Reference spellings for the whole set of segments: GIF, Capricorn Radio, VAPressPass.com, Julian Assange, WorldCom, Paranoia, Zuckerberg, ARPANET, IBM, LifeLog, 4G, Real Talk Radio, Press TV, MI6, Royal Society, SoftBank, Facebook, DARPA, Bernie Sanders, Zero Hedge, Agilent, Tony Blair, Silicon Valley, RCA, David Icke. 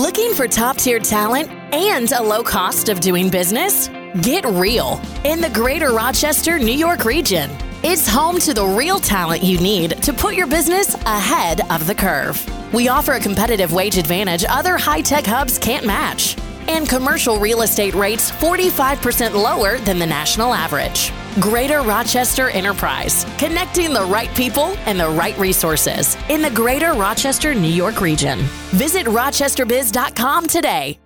Looking for top-tier talent and a low cost of doing business? Get real in the greater Rochester, New York region. It's home to the real talent you need to put your business ahead of the curve. We offer a competitive wage advantage other high-tech hubs can't match, and commercial real estate rates 45% lower than the national average. Greater Rochester Enterprise, connecting the right people and the right resources in the greater Rochester, New York region. Visit rochesterbiz.com today.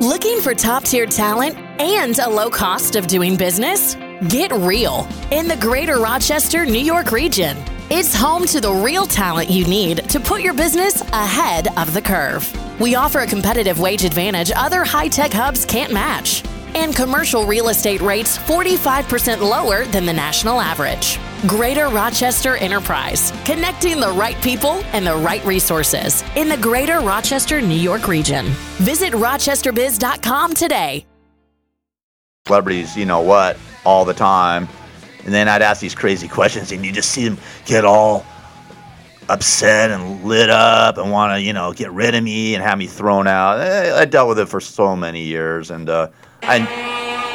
Looking for top-tier talent and a low cost of doing business? Get real in the greater Rochester, New York region. It's home to the real talent you need to put your business ahead of the curve. We offer a competitive wage advantage other high-tech hubs can't match, and commercial real estate rates 45% lower than the national average. Greater Rochester Enterprise, connecting the right people and the right resources in the greater Rochester, New York region. Visit rochesterbiz.com today. Celebrities, you know what, all the time. And then I'd ask these crazy questions, and you just see them get all upset and lit up and want to, you know, get rid of me and have me thrown out. I dealt with it for so many years, and I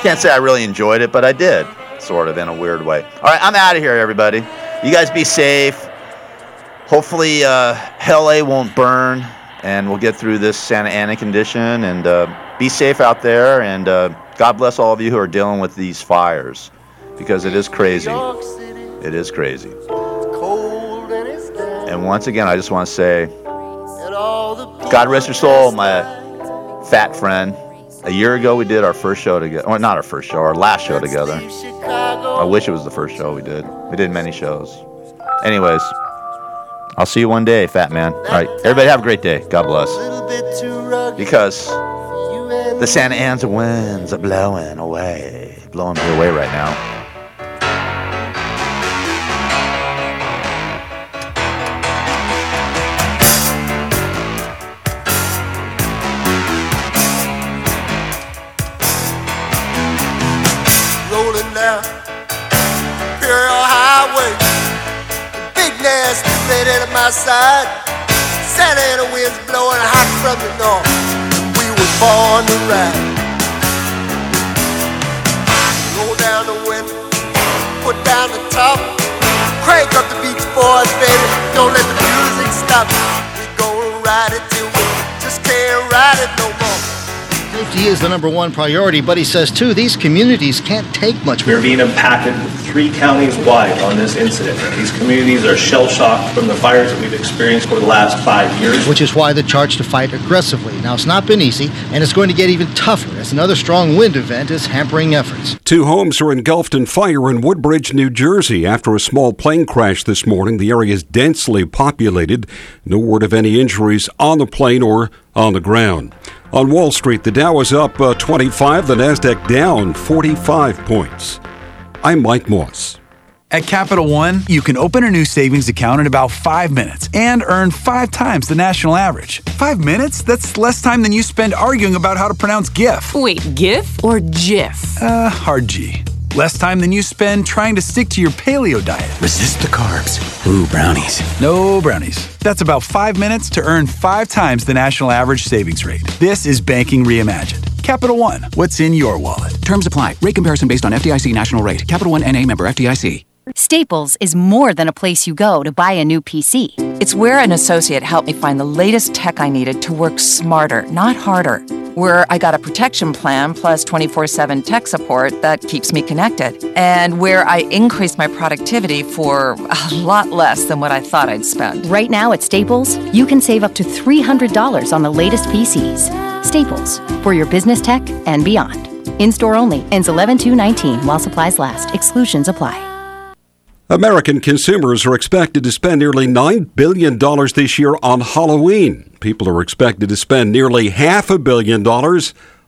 can't say I really enjoyed it, but I did, sort of, in a weird way. All right, I'm out of here, everybody. You guys be safe. Hopefully, LA won't burn, and we'll get through this Santa Ana condition, and be safe out there, and God bless all of you who are dealing with these fires. Because it is crazy. It is crazy. And once again, I just want to say, God rest your soul, my fat friend. A year ago, we did our first show together. Well, not our first show, our last show together. I wish it was the first show we did. We did many shows. Anyways, I'll see you one day, fat man. All right, everybody have a great day. God bless. Because the Santa Ana winds are blowing away. Blowing me away right now. At my side, Santa Ana winds blowing hot from the north. We were born to ride. Roll down the window, put down the top, crank up the beach boys, baby. Don't let the music stop. We gonna ride it till we just can't ride it no more. Safety is the number one priority, but he says too, these communities can't take much. We're being impacted 3 counties wide on this incident. These communities are shell-shocked from the fires that we've experienced for the last 5 years. Which is why the charge to fight aggressively. Now, it's not been easy, and it's going to get even tougher as another strong wind event is hampering efforts. 2 homes were engulfed in fire in Woodbridge, New Jersey after a small plane crash this morning. The area is densely populated. No word of any injuries on the plane or on the ground. On Wall Street, the Dow is up 25, the NASDAQ down 45 points. I'm Mike Moss. At Capital One, you can open a new savings account in about 5 minutes and earn 5 times the national average. 5 minutes? That's less time than you spend arguing about how to pronounce GIF. Wait, GIF or JIF? Hard G. Less time than you spend trying to stick to your paleo diet. Resist the carbs. Ooh, brownies. No brownies. That's about 5 minutes to earn 5 times the national average savings rate. This is banking reimagined. Capital One, what's in your wallet? Terms apply. Rate comparison based on FDIC national rate. Capital One NA, member FDIC. Staples is more than a place you go to buy a new PC. It's where an associate helped me find the latest tech I needed to work smarter, not harder. Where I got a protection plan plus 24/7 tech support that keeps me connected. And where I increased my productivity for a lot less than what I thought I'd spend. Right now at Staples, you can save up to $300 on the latest PCs. Staples, for your business tech and beyond. In-store only, ends 11/2/19 while supplies last. Exclusions apply. American consumers are expected to spend nearly $9 billion this year on Halloween. People are expected to spend nearly $500 million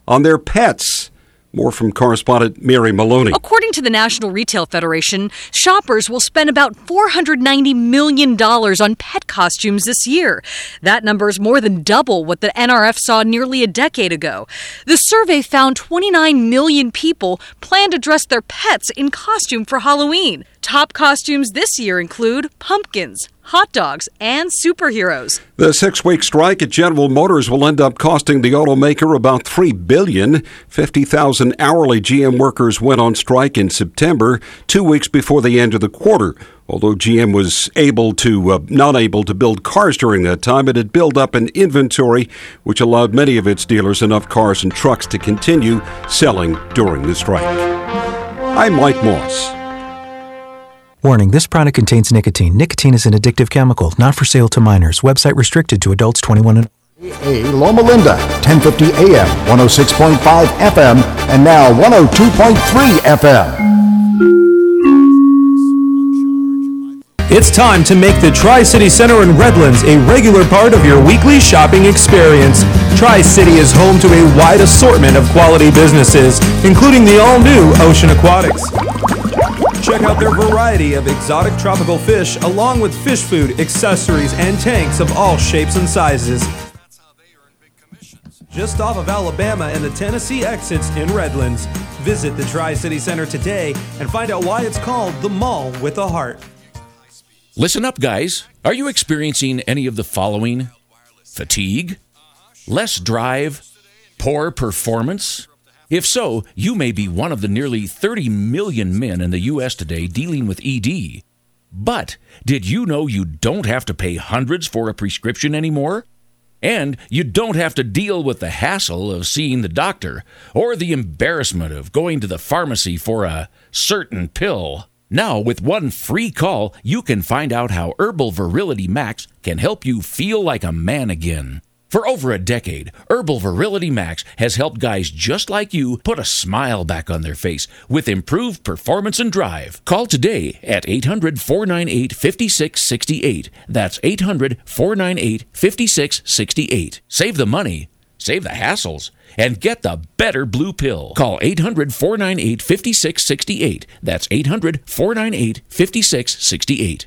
on their pets. More from correspondent Mary Maloney. According to the National Retail Federation, shoppers will spend about $490 million on pet costumes this year. That number is more than double what the NRF saw nearly a decade ago. The survey found 29 million people plan to dress their pets in costume for Halloween. Top costumes this year include pumpkins, hot dogs, and superheroes. The six-week strike at General Motors will end up costing the automaker about $3 billion. 50,000 hourly GM workers went on strike in September, 2 weeks before the end of the quarter. Although GM was not able to build cars during that time, it had built up an inventory which allowed many of its dealers enough cars and trucks to continue selling during the strike. I'm Mike Moss. Warning, this product contains nicotine. Nicotine is an addictive chemical, not for sale to minors. Website restricted to adults 21 and... Loma Linda, 1050 AM, 106.5 FM, and now 102.3 FM. It's time to make the Tri-City Center in Redlands a regular part of your weekly shopping experience. Tri-City is home to a wide assortment of quality businesses, including the all-new Ocean Aquatics. Check out their variety of exotic tropical fish, along with fish food, accessories, and tanks of all shapes and sizes. That's how they earn big commissions. Just off of Alabama and the Tennessee exits in Redlands. Visit the Tri-City Center today and find out why it's called the Mall with a Heart. Listen up, guys. Are you experiencing any of the following? Fatigue? Less drive? Poor performance? If so, you may be one of the nearly 30 million men in the U.S. today dealing with ED. But did you know you don't have to pay hundreds for a prescription anymore? And you don't have to deal with the hassle of seeing the doctor or the embarrassment of going to the pharmacy for a certain pill. Now, with one free call, you can find out how Herbal Virility Max can help you feel like a man again. For over a decade, Herbal Virility Max has helped guys just like you put a smile back on their face with improved performance and drive. Call today at 800-498-5668. That's 800-498-5668. Save the money, save the hassles, and get the better blue pill. Call 800-498-5668. That's 800-498-5668.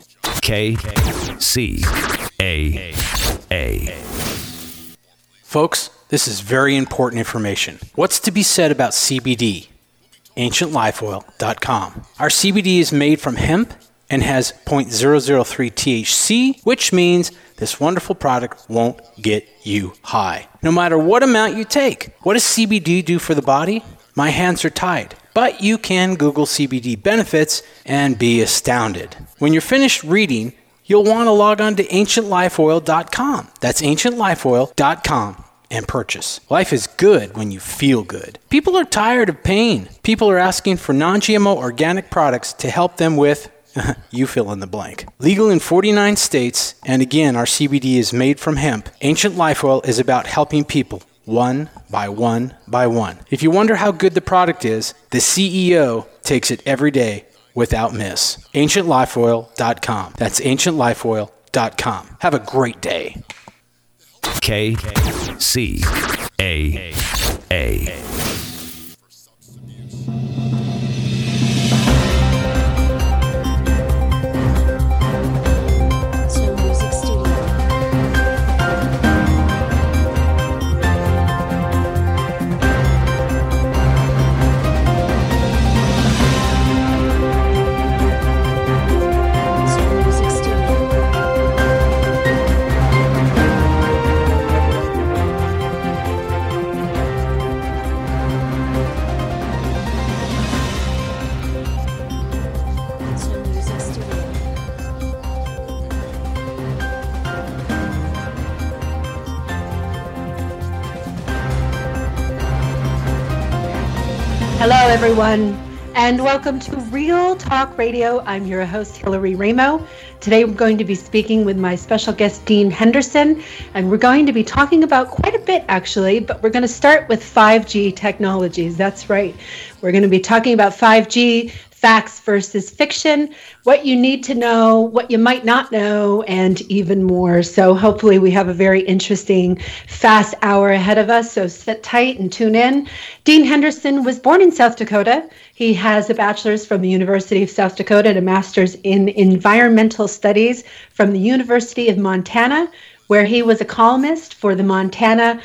KCAA. Folks, this is very important information. What's to be said about CBD? AncientLifeOil.com. Our CBD is made from hemp and has 0.003 THC, which means this wonderful product won't get you high, no matter what amount you take. What does CBD do for the body? My hands are tied. But you can Google CBD benefits and be astounded. When you're finished reading, you'll want to log on to AncientLifeOil.com. That's AncientLifeOil.com and purchase. Life is good when you feel good. People are tired of pain. People are asking for non-GMO organic products to help them with, you fill in the blank. Legal in 49 states, and again, our CBD is made from hemp. Ancient Life Oil is about helping people. One by one by one. If you wonder how good the product is, the CEO takes it every day without miss. AncientLifeOil.com. That's AncientLifeOil.com. Have a great day. KCAA. Hello, everyone, and welcome to Real Talk Radio. I'm your host, Hillary Raimo. Today, we're going to be speaking with my special guest, Dean Henderson, and we're going to be talking about quite a bit, actually, but we're going to start with 5G technologies. That's right. We're going to be talking about 5G. facts versus fiction, what you need to know, what you might not know, and even more. So hopefully we have a very interesting, fast hour ahead of us. So sit tight and tune in. Dean Henderson was born in South Dakota. He has a bachelor's from the University of South Dakota and a master's in environmental studies from the University of Montana, where he was a columnist for the Montana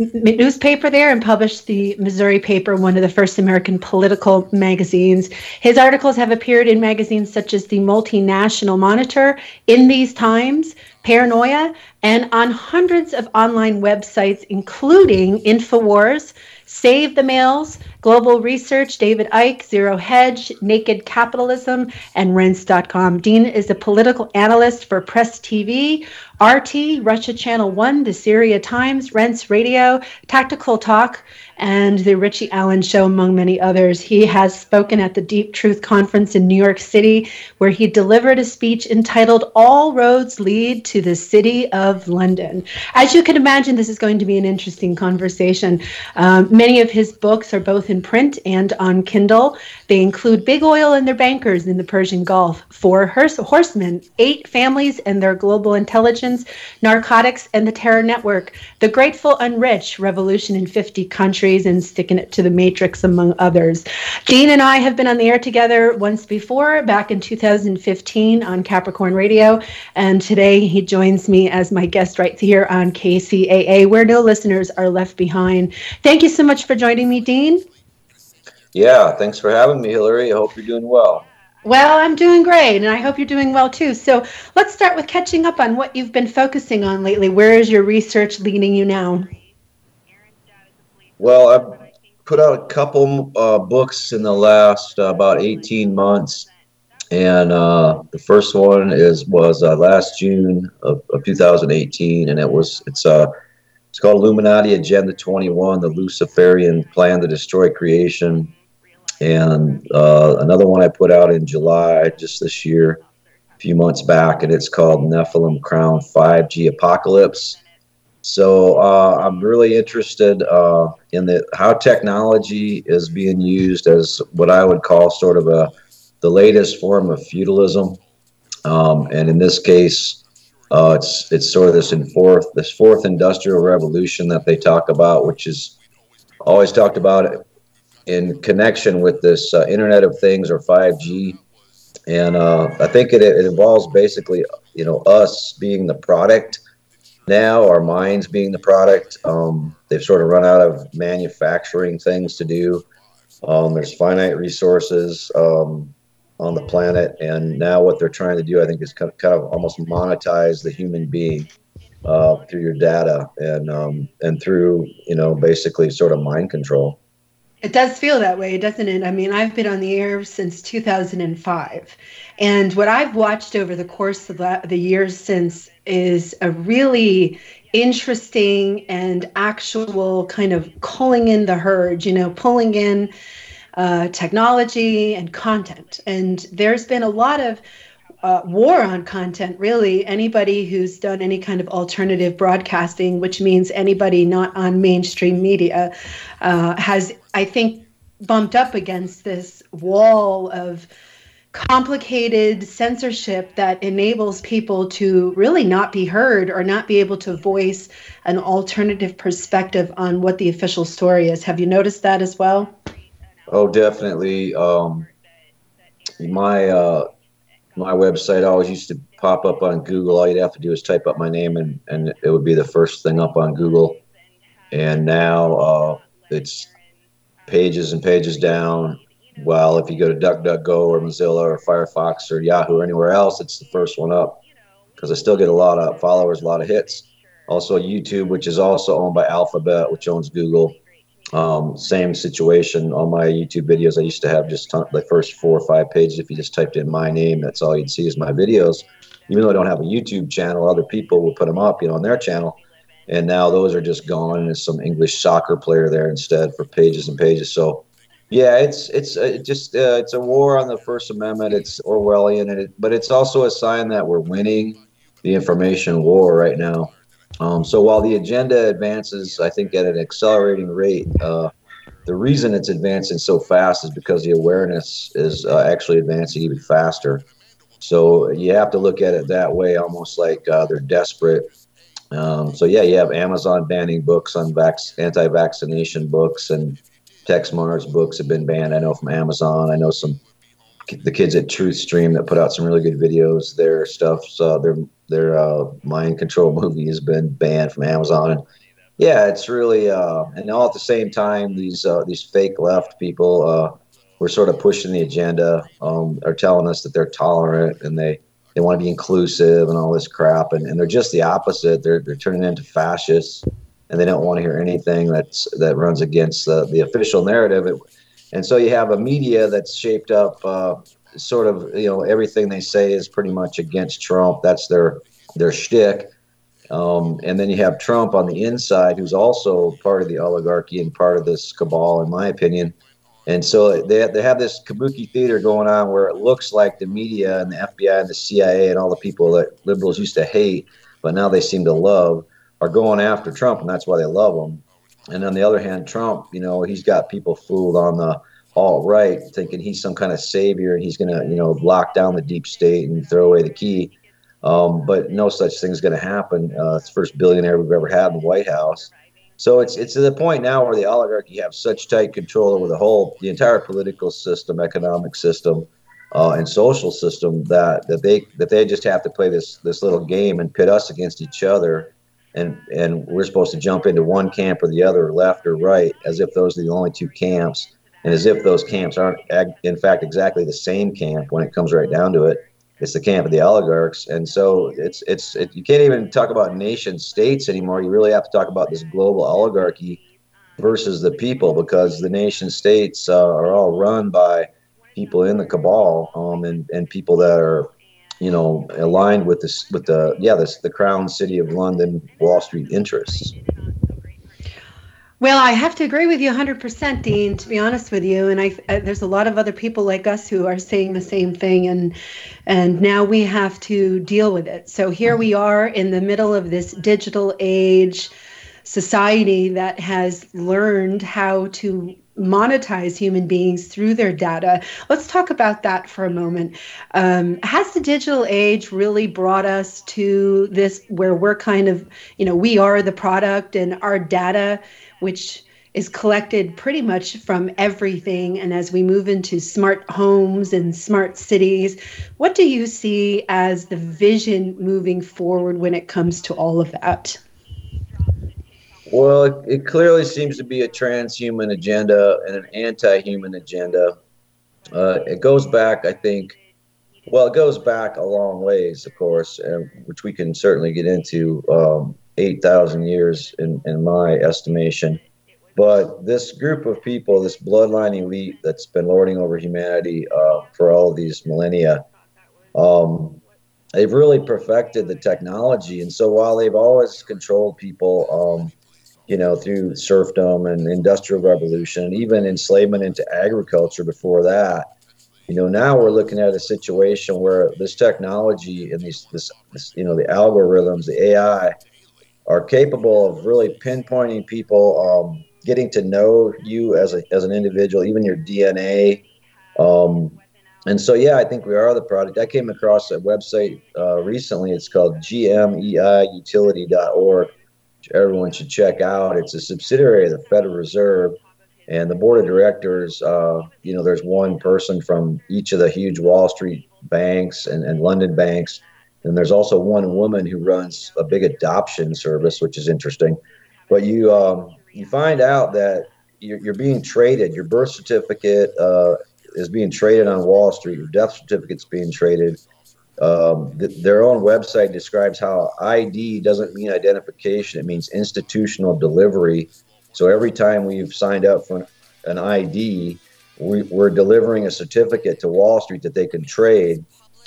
newspaper there and published the Missouri paper, one of the first American political magazines. His articles have appeared in magazines such as the Multinational Monitor, In These Times, Paranoia, and on hundreds of online websites, including Infowars, Save the Males, Global Research, David Icke, Zero Hedge, Naked Capitalism, and Rents.com. Dean is a political analyst for Press TV, RT, Russia Channel 1, The Syria Times, Rents Radio, Tactical Talk, and The Richie Allen Show, among many others. He has spoken at the Deep Truth Conference in New York City, where he delivered a speech entitled All Roads Lead to the City of London. As you can imagine, this is going to be an interesting conversation. Many of his books are both in print and on Kindle. They include Big Oil and Their Bankers in the Persian Gulf, Four Horsemen, Eight Families and Their Global Intelligence, Narcotics and the Terror Network, The Grateful and Rich, Revolution in 50 Countries, and Sticking It to the Matrix, among others. Dean and I have been on the air together once before, back in 2015 on Capricorn Radio, and today he joins me as my guest right here on KCAA, where no listeners are left behind. Thank you so much for joining me, Dean. Yeah, thanks for having me, Hillary. I hope you're doing well. Well, I'm doing great, and I hope you're doing well, too. So let's start with catching up on what you've been focusing on lately. Where is your research leading you now? Well, I've put out a couple books in the last about 18 months, and the first one was last June of 2018, and it's called Illuminati Agenda 21: The Luciferian Plan to Destroy Creation, and another one I put out in July just this year, a few months back, and it's called Nephilim Crown 5G Apocalypse. So I'm really interested in how technology is being used as what I would call sort of the latest form of feudalism, and in this case, it's sort of this fourth industrial revolution that they talk about, which is always talked about in connection with this Internet of Things or 5G, and I think it involves basically us being the product. Now our minds being the product. They've sort of run out of manufacturing things to do. There's finite resources on the planet, and now what they're trying to do, I think, is kind of almost monetize the human being through your data and through basically sort of mind control. It does feel that way, doesn't it? I mean, I've been on the air since 2005, and what I've watched over the course of the years since is a really interesting and actual kind of calling in the herd, pulling in technology and content. And there's been a lot of war on content, really. Anybody who's done any kind of alternative broadcasting, which means anybody not on mainstream media, has, I think, bumped up against this wall of complicated censorship that enables people to really not be heard or not be able to voice an alternative perspective on what the official story is. Have you noticed that as well? Oh, definitely. My website always used to pop up on Google. All you'd have to do is type up my name, and it would be the first thing up on Google. And now it's pages and pages down. Well, if you go to DuckDuckGo or Mozilla or Firefox or Yahoo or anywhere else, it's the first one up, because I still get a lot of followers, a lot of hits. Also YouTube, which is also owned by Alphabet, which owns Google. Same situation on my YouTube videos. I used to have just the first 4 or 5 pages. If you just typed in my name, that's all you'd see is my videos. Even though I don't have a YouTube channel, other people will put them up, on their channel. And now those are just gone, and there's some English soccer player there instead for pages and pages. So yeah, it's a war on the First Amendment. It's Orwellian, but it's also a sign that we're winning the information war right now. So while the agenda advances, I think at an accelerating rate, The reason it's advancing so fast is because the awareness is actually advancing even faster. So you have to look at it that way, almost like they're desperate. You have Amazon banning books on anti-vaccination books, and TextMars books have been banned. I know from Amazon. I know the kids at TruthStream that put out some really good videos. Their stuff, their mind control movie has been banned from Amazon. And yeah, it's really and all at the same time, these fake left people were sort of pushing the agenda. Are telling us that they're tolerant and they want to be inclusive and all this crap, and they're just the opposite. They're turning into fascists, and they don't want to hear anything that runs against the official narrative. And so you have a media that's shaped up, sort of, you know, everything they say is pretty much against Trump. That's their shtick. And then you have Trump on the inside, who's also part of the oligarchy and part of this cabal, in my opinion. And so they have this kabuki theater going on where it looks like the media and the FBI and the CIA and all the people that liberals used to hate, but now they seem to love, are going after Trump, and that's why they love him. And on the other hand, Trump, you know, he's got people fooled on the alt-right, thinking he's some kind of savior and he's going to, you know, lock down the deep state and throw away the key. But no such thing is going to happen. It's the first billionaire we've ever had in the White House. So it's to the point now where the oligarchy have such tight control over the entire political system, economic system, and social system that they just have to play this little game and pit us against each other, and we're supposed to jump into one camp or the other, left or right, as if those are the only two camps, and as if those camps aren't in fact exactly the same camp when it comes right down to it. It's the camp of the oligarchs, and so you can't even talk about nation states anymore. You really have to talk about this global oligarchy versus the people, because the nation states are all run by people in the cabal, and people that are, you know, aligned with the Crown City of London Wall Street interests. Well, I have to agree with you 100%, Dean, to be honest with you. And there's a lot of other people like us who are saying the same thing. And now we have to deal with it. So here we are in the middle of this digital age society that has learned how to monetize human beings through their data. Let's talk about that for a moment. Has the digital age really brought us to this where we're kind of, you know, we are the product, and our data, which is collected pretty much from everything, and as we move into smart homes and smart cities, what do you see as the vision moving forward when it comes to all of that? Well, it clearly seems to be a transhuman agenda and an anti-human agenda. It goes back a long ways, of course, which we can certainly get into, 8,000 years in my estimation. But this group of people, this bloodline elite that's been lording over humanity for all of these millennia, they've really perfected the technology. And so while they've always controlled people, you know, through serfdom and industrial revolution, and even enslavement into agriculture before that, you know, now we're looking at a situation where this technology and the algorithms, the AI, are capable of really pinpointing people, getting to know you as an individual, even your DNA. And so, yeah, I think we are the product. I came across a website recently. It's called gmeiutility.org. Everyone should check out. It's a subsidiary of the Federal Reserve, and the board of directors, you know, there's one person from each of the huge Wall Street banks and London banks, and there's also one woman who runs a big adoption service, which is interesting. But you find out that you're being traded. Your birth certificate is being traded on Wall Street. Your death certificate's being traded. Their own website describes how ID doesn't mean identification. It means institutional delivery. So every time we've signed up for an ID, we're delivering a certificate to Wall Street that they can trade.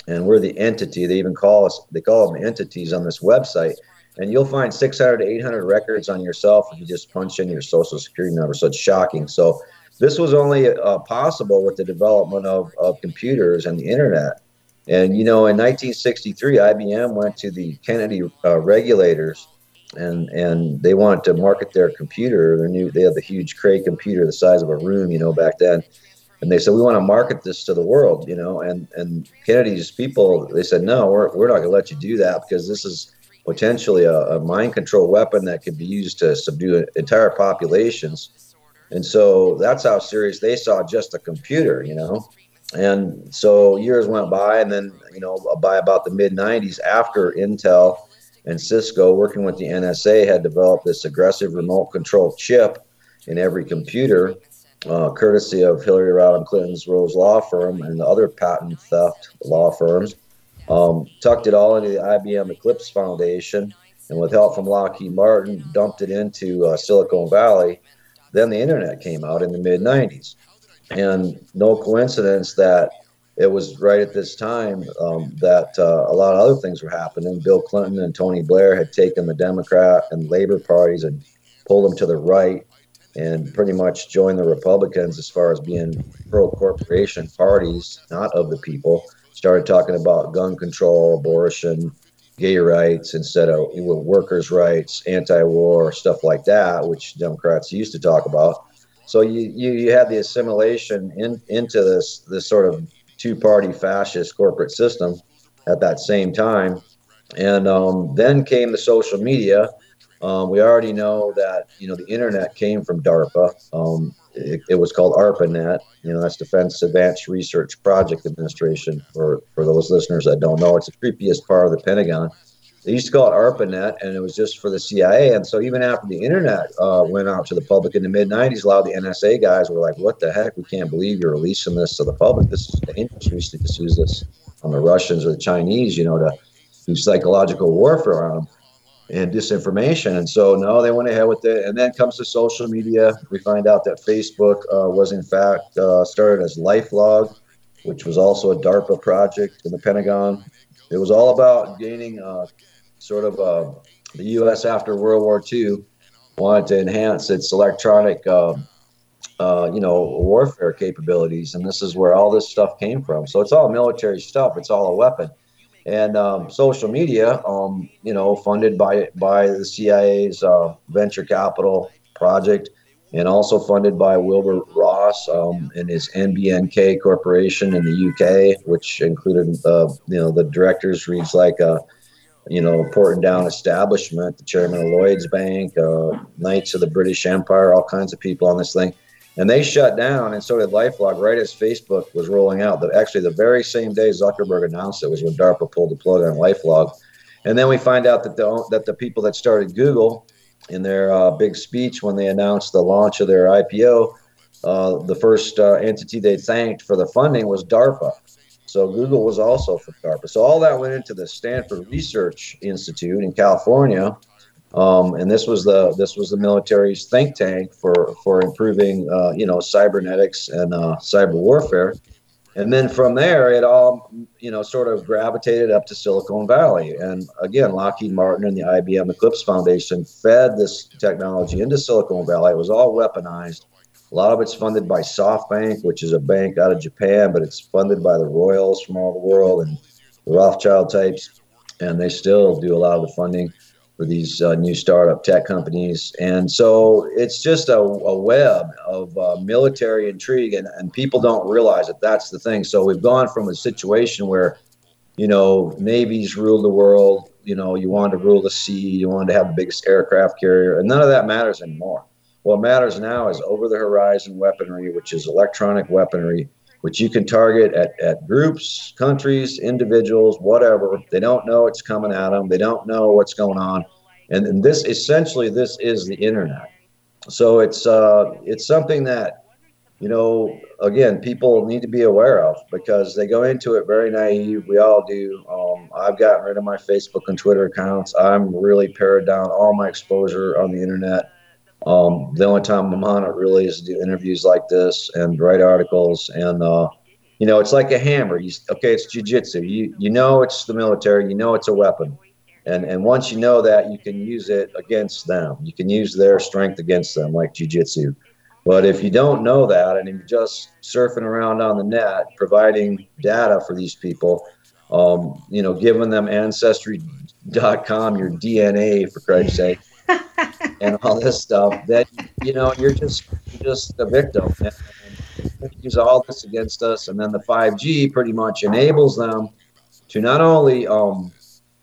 And we're the entity. They even call us, they call them entities on this website. And you'll find 600 to 800 records on yourself if you just punch in your social security number. So it's shocking. So this was only possible with the development of computers and the internet. And, you know, in 1963, IBM went to the Kennedy regulators and they wanted to market their computer. They had the huge Cray computer the size of a room, back then. And they said, we want to market this to the world, and Kennedy's people, they said, no, we're not going to let you do that, because this is potentially a mind control weapon that could be used to subdue entire populations. And so that's how serious they saw just a computer, And so years went by, and then, by about the mid-'90s, after Intel and Cisco, working with the NSA, had developed this aggressive remote control chip in every computer, courtesy of Hillary Rodham Clinton's Rose Law Firm and the other patent theft law firms, tucked it all into the IBM Eclipse Foundation, and with help from Lockheed Martin, dumped it into Silicon Valley. Then the internet came out in the mid-'90s. And no coincidence that it was right at this time that a lot of other things were happening. Bill Clinton and Tony Blair had taken the Democrat and Labor parties and pulled them to the right and pretty much joined the Republicans as far as being pro-corporation parties, not of the people. Started talking about gun control, abortion, gay rights, instead of workers' rights, anti-war, stuff like that, which Democrats used to talk about. So you had the assimilation into this sort of two-party fascist corporate system at that same time. And then came the social media. We already know that, the internet came from DARPA. It was called ARPANET. That's Defense Advanced Research Project Administration. For those listeners that don't know, it's the creepiest part of the Pentagon. They used to call it ARPANET, and it was just for the CIA. And so even after the internet went out to the public in the mid-'90s, a lot of the NSA guys were like, what the heck? We can't believe you're releasing this to the public. This is dangerous. We used to just use this on the Russians or the Chinese, to do psychological warfare around and disinformation. And so, no, they went ahead with it. And then comes to social media. We find out that Facebook was, in fact, started as LifeLog, which was also a DARPA project in the Pentagon. It was all about gaining the U.S. after World War II wanted to enhance its electronic, warfare capabilities. And this is where all this stuff came from. So it's all military stuff. It's all a weapon. And social media, funded by the CIA's venture capital project, and also funded by Wilbur Ross and his NBNK Corporation in the UK, which included, the directors reads like, Porton Down Establishment, the chairman of Lloyd's Bank, Knights of the British Empire, all kinds of people on this thing. And they shut down, and so did LifeLog, right as Facebook was rolling out. Actually, the very same day Zuckerberg announced it was when DARPA pulled the plug on LifeLog. And then we find out that the people that started Google, in their big speech when they announced the launch of their IPO, the first entity they thanked for the funding was DARPA. So Google was also from DARPA. So all that went into the Stanford Research Institute in California, and this was the military's think tank for improving cybernetics and cyber warfare. And then from there, it all, sort of gravitated up to Silicon Valley. And again, Lockheed Martin and the IBM Eclipse Foundation fed this technology into Silicon Valley. It was all weaponized. A lot of it's funded by SoftBank, which is a bank out of Japan, but it's funded by the royals from all the world and the Rothschild types. And they still do a lot of the funding for these new startup tech companies. And so it's just a web of military intrigue, and people don't realize it. That's the thing. So we've gone from a situation where, navies ruled the world, you wanted to rule the sea, you wanted to have the biggest aircraft carrier, and none of that matters anymore. What matters now is over-the-horizon weaponry, which is electronic weaponry, which you can target at groups, countries, individuals, whatever. They don't know it's coming at them. They don't know what's going on. And this is the internet. So it's something that, again, people need to be aware of, because they go into it very naive. We all do. I've gotten rid of my Facebook and Twitter accounts. I'm really pared down all my exposure on the internet. The only time I'm on it really is to do interviews like this and write articles. And, it's like a hammer. It's jujitsu. It's the military. It's a weapon. And once you know that, you can use it against them. You can use their strength against them, like jujitsu. But if you don't know that, and you're just surfing around on the net, providing data for these people, giving them ancestry .com, your DNA, for Christ's sake, and all this stuff, that, you know, you're just a victim. And use all this against us. And then the 5G pretty much enables them to not only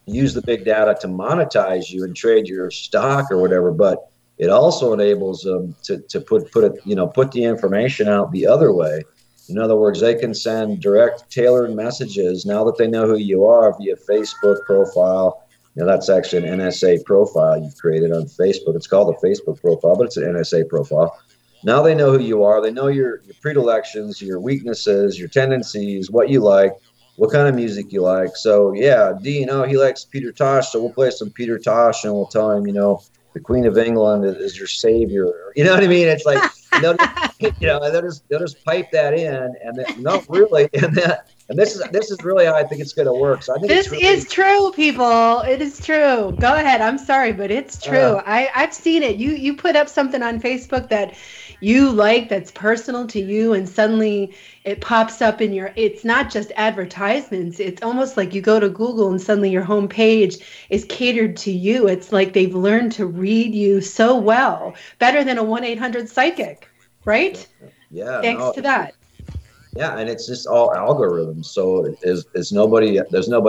use the big data to monetize you and trade your stock or whatever, but it also enables them to put the information out the other way. In other words, they can send direct tailored messages now that they know who you are via Facebook profile. You know, that's actually an NSA profile you've created on Facebook. It's called a Facebook profile, but it's an NSA profile. Now they know who you are. They know your predilections, your weaknesses, your tendencies, what you like, what kind of music you like. So, yeah, Dean, oh, he likes Peter Tosh, so we'll play some Peter Tosh, and we'll tell him, you know, the Queen of England is your savior. You know what I mean? It's like, they'll just pipe that in, and then, not really. And this is really how I think it's going to work. So I think this is true, people. It is true. Go ahead. I'm sorry, but it's true. I've seen it. You put up something on Facebook that you like, that's personal to you, and suddenly it pops up in your. It's not just advertisements. It's almost like you go to Google and suddenly your homepage is catered to you. It's like they've learned to read you so well, better than a 1-800 psychic, right? Yeah. Thanks to that. Yeah, and it's just all algorithms. So there's nobody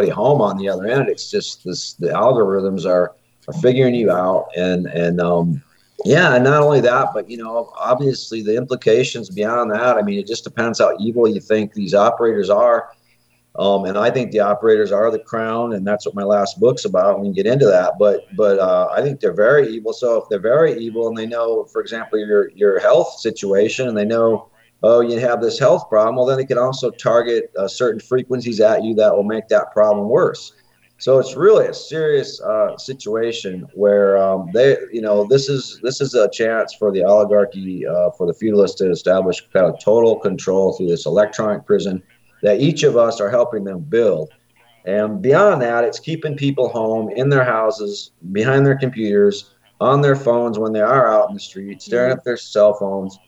home on the other end. It's just this, the algorithms are figuring you out, and not only that, but you know, obviously the implications beyond that. I mean, it just depends how evil you think these operators are, and I think the operators are the crown, and that's what my last book's about. We can get into that, but I think they're very evil. So if they're very evil, and they know, for example, your health situation, and they know, oh, you have this health problem, well, then it can also target certain frequencies at you that will make that problem worse. So it's really a serious situation where this is a chance for the oligarchy, for the feudalists to establish kind of total control through this electronic prison that each of us are helping them build. And beyond that, it's keeping people home, in their houses, behind their computers, on their phones when they are out in the street, staring at their cell phones.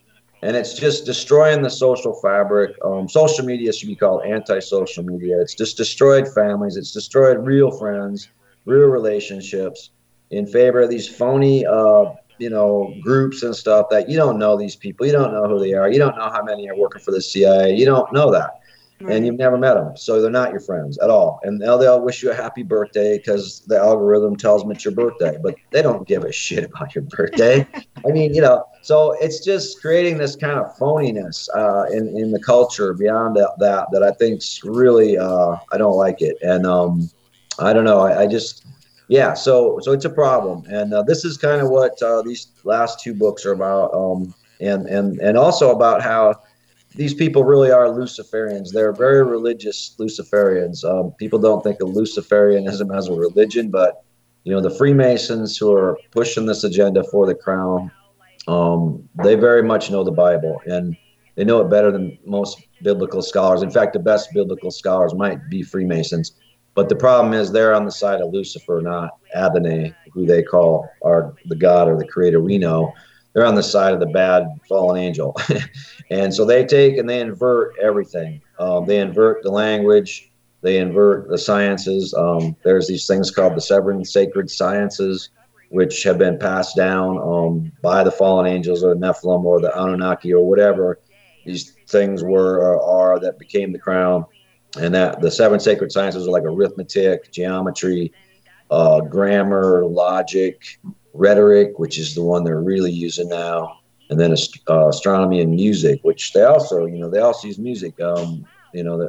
And it's just destroying the social fabric. Social media should be called anti-social media. It's just destroyed families. It's destroyed real friends, real relationships, in favor of these phony, groups and stuff that you don't know these people. You don't know who they are. You don't know how many are working for the CIA. You don't know that. Right. And you've never met them. So they're not your friends at all. And they'll wish you a happy birthday because the algorithm tells them it's your birthday, but they don't give a shit about your birthday. I mean, you know, so it's just creating this kind of phoniness in the culture beyond that I think's really, I don't like it. And I don't know. So it's a problem. And this is kind of what these last two books are about. And also about how these people really are Luciferians. They're very religious Luciferians. People don't think of Luciferianism as a religion, but, you know, the Freemasons who are pushing this agenda for the crown, they very much know the Bible, and they know it better than most biblical scholars. In fact, the best biblical scholars might be Freemasons. But the problem is they're on the side of Lucifer, not Adonai, who they call the God or the creator we know. They're on the side of the bad fallen angel. And so they take and they invert everything. They invert the language. They invert the sciences. There's these things called the seven sacred sciences, which have been passed down by the fallen angels or the Nephilim or the Anunnaki or whatever these things were or are that became the crown. And that the seven sacred sciences are like arithmetic, geometry, grammar, logic, rhetoric, which is the one they're really using now, and then astronomy and music, which they also, you know, they also use music, so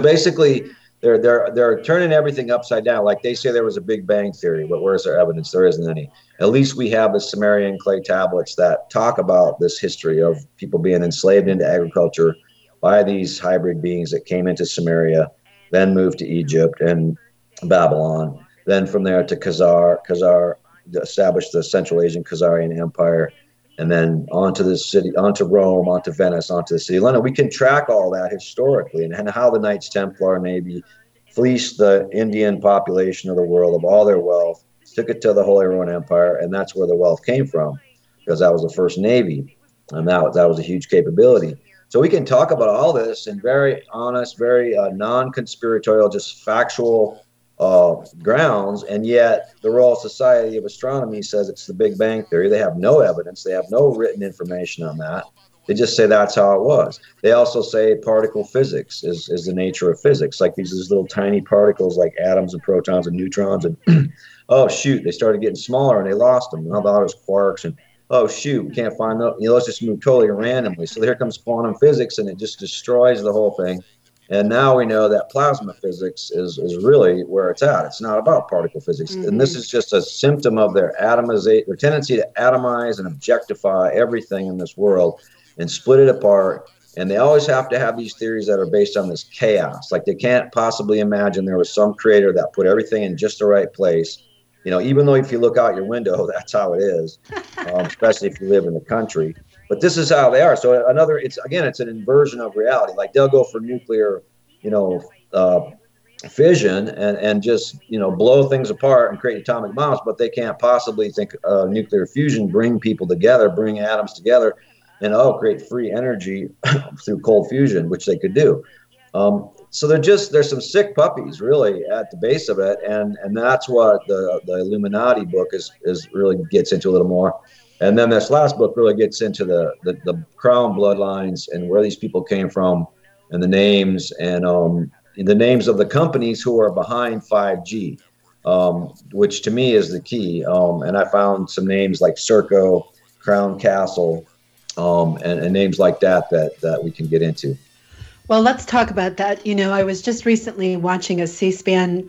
basically they're turning everything upside down. Like they say there was a Big Bang Theory, but where's their evidence? There isn't any. At least we have the Sumerian clay tablets that talk about this history of people being enslaved into agriculture by these hybrid beings that came into Sumeria, then moved to Egypt and Babylon. Then from there to Khazar. Khazar established the Central Asian Khazarian Empire, and then onto the city, onto Rome, onto Venice, onto the city of London. We can track all that historically, and how the Knights Templar maybe fleeced the Indian population of the world of all their wealth, took it to the Holy Roman Empire, and that's where the wealth came from, because that was the first navy, and that was a huge capability. So we can talk about all this in very honest, very non-conspiratorial, just factual grounds, and yet the Royal Society of Astronomy says it's the Big Bang Theory. They have no evidence. They have no written information on that. They just say that's how it was. They also say particle physics is the nature of physics, like these little tiny particles like atoms and protons and neutrons, and oh, shoot, they started getting smaller and they lost them. And I thought it was quarks, and oh, shoot, we can't find them. You know, let's just move totally randomly. So here comes quantum physics, and it just destroys the whole thing. And now we know that plasma physics is really where it's at. It's not about particle physics. Mm-hmm. And this is just a symptom of their tendency to atomize and objectify everything in this world and split it apart. And they always have to have these theories that are based on this chaos. Like they can't possibly imagine there was some creator that put everything in just the right place. You know, even though if you look out your window, that's how it is, especially if you live in the country. But this is how they are. So it's an inversion of reality. Like they'll go for nuclear, fission and just, blow things apart and create atomic bombs. But they can't possibly think nuclear fusion, bring people together, bring atoms together and create free energy through cold fusion, which they could do. So there's some sick puppies really at the base of it. And that's what the Illuminati book is really gets into a little more. And then this last book really gets into the crown bloodlines and where these people came from and the names and of the companies who are behind 5G, which to me is the key. And I found some names like Serco, Crown Castle, and names like that we can get into. Well, let's talk about that. I was just recently watching a C-SPAN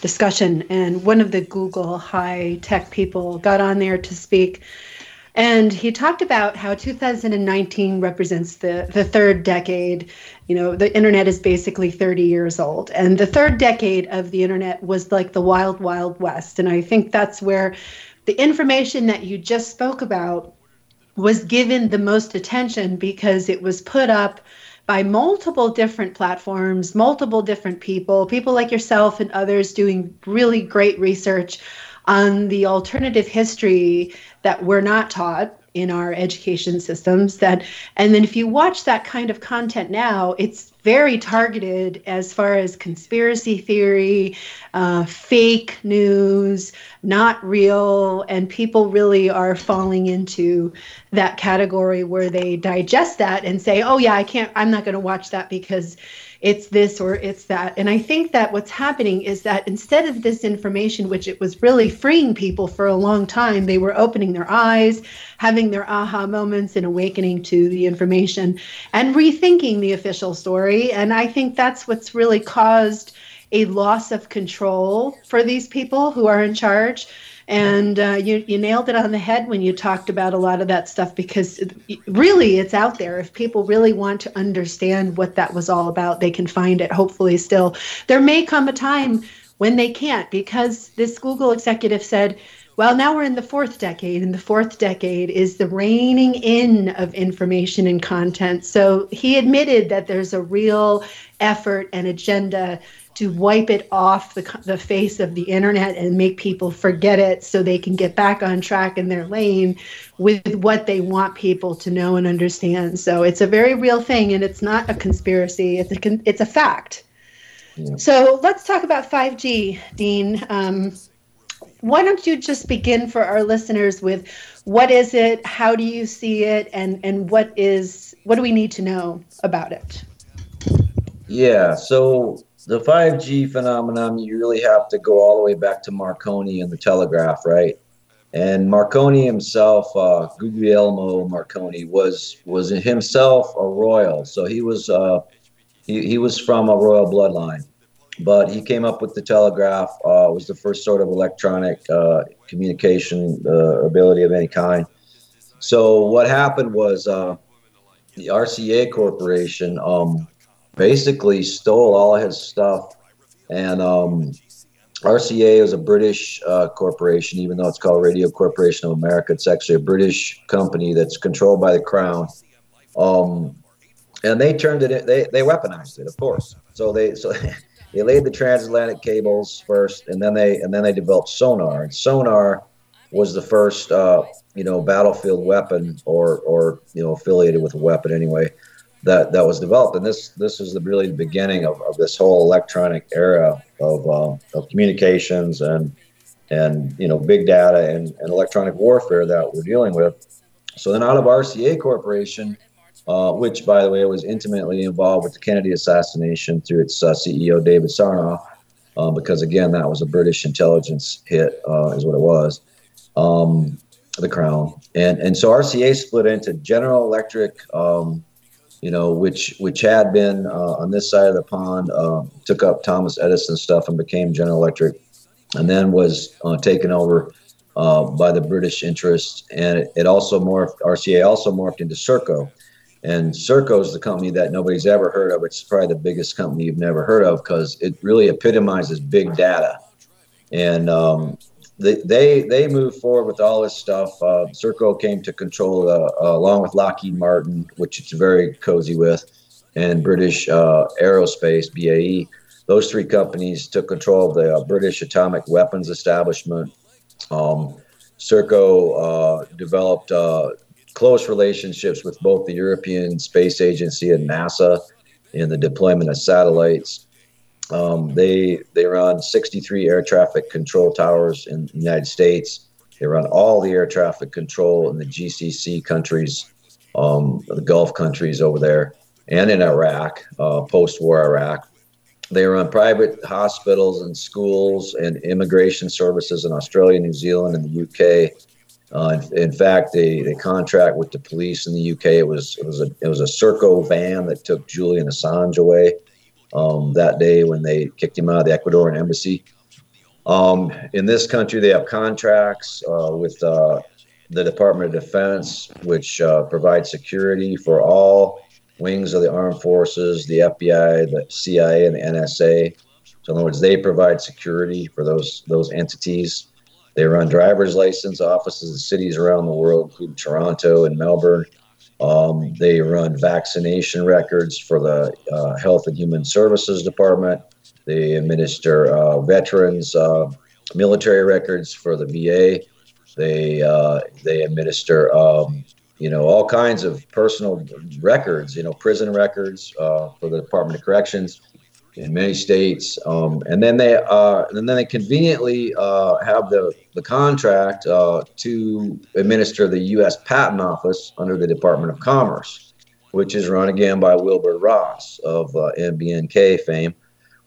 discussion, and one of the Google high-tech people got on there to speak, and he talked about how 2019 represents the third decade. The internet is basically 30 years old, and the third decade of the internet was like the wild, wild west, and I think that's where the information that you just spoke about was given the most attention because it was put up by multiple different platforms, multiple different people like yourself and others doing really great research on the alternative history that we're not taught in our education systems. And then if you watch that kind of content now, it's very targeted as far as conspiracy theory, fake news, not real, and people really are falling into that category where they digest that and say, oh yeah, I'm not going to watch that because it's this or it's that. And I think that what's happening is that instead of this information, which it was really freeing people for a long time, they were opening their eyes, having their aha moments and awakening to the information and rethinking the official story. And I think that's what's really caused a loss of control for these people who are in charge. And you nailed it on the head when you talked about a lot of that stuff, because really it's out there. If people really want to understand what that was all about, they can find it, hopefully still. There may come a time when they can't, because this Google executive said, well, now we're in the fourth decade, and the fourth decade is the reining in of information and content. So he admitted that there's a real effort and agenda to wipe it off the face of the internet and make people forget it so they can get back on track in their lane with what they want people to know and understand. So it's a very real thing, and it's not a conspiracy. It's a fact. Yeah. So let's talk about 5G, Dean. Why don't you just begin for our listeners with what is it, how do you see it, and what do we need to know about it? Yeah, so the 5G phenomenon, you really have to go all the way back to Marconi and the telegraph, right? And Marconi himself, Guglielmo Marconi, was himself a royal. So he was he was from a royal bloodline. But he came up with the telegraph, was the first sort of electronic communication ability of any kind. So what happened was the RCA Corporation basically stole all his stuff. And RCA is a British corporation, even though it's called Radio Corporation of America. It's actually a British company that's controlled by the Crown. And they turned it in, they weaponized it, of course. They laid the transatlantic cables first, and then they developed sonar. And sonar was the first, battlefield weapon or affiliated with a weapon anyway, that was developed. And this is really the beginning of this whole electronic era of communications and big data and electronic warfare that we're dealing with. So then out of RCA Corporation, which, by the way, was intimately involved with the Kennedy assassination through its CEO, David Sarnoff, because, again, that was a British intelligence hit is what it was, the Crown. And so RCA split into General Electric, which had been on this side of the pond, took up Thomas Edison stuff and became General Electric, and then was taken over by the British interest. And it also morphed, RCA also morphed into Serco. And Serco is the company that nobody's ever heard of. It's probably the biggest company you've never heard of because it really epitomizes big data. And they moved forward with all this stuff. Serco came to control along with Lockheed Martin, which it's very cozy with, and British Aerospace, BAE. Those three companies took control of the British Atomic Weapons Establishment. Serco developed close relationships with both the European Space Agency and NASA in the deployment of satellites. They run 63 air traffic control towers in the United States. They run all the air traffic control in the GCC countries, the Gulf countries over there, and in Iraq, post-war Iraq. They run private hospitals and schools and immigration services in Australia, New Zealand, and the UK. In fact, they contract with the police in the UK. It was a Serco van that took Julian Assange away. That day when they kicked him out of the Ecuadorian embassy. In this country, they have contracts with the Department of Defense, which provides security for all wings of the armed forces, the FBI, the CIA, and the NSA. So in other words, they provide security for those entities. They run driver's license offices in cities around the world, including Toronto and Melbourne. They run vaccination records for the Health and Human Services Department. They administer veterans' military records for the VA. They administer all kinds of personal records, prison records for the Department of Corrections in many states. And then they conveniently have the contract to administer the U.S. Patent Office under the Department of Commerce, which is run again by Wilbur Ross of MBNK fame.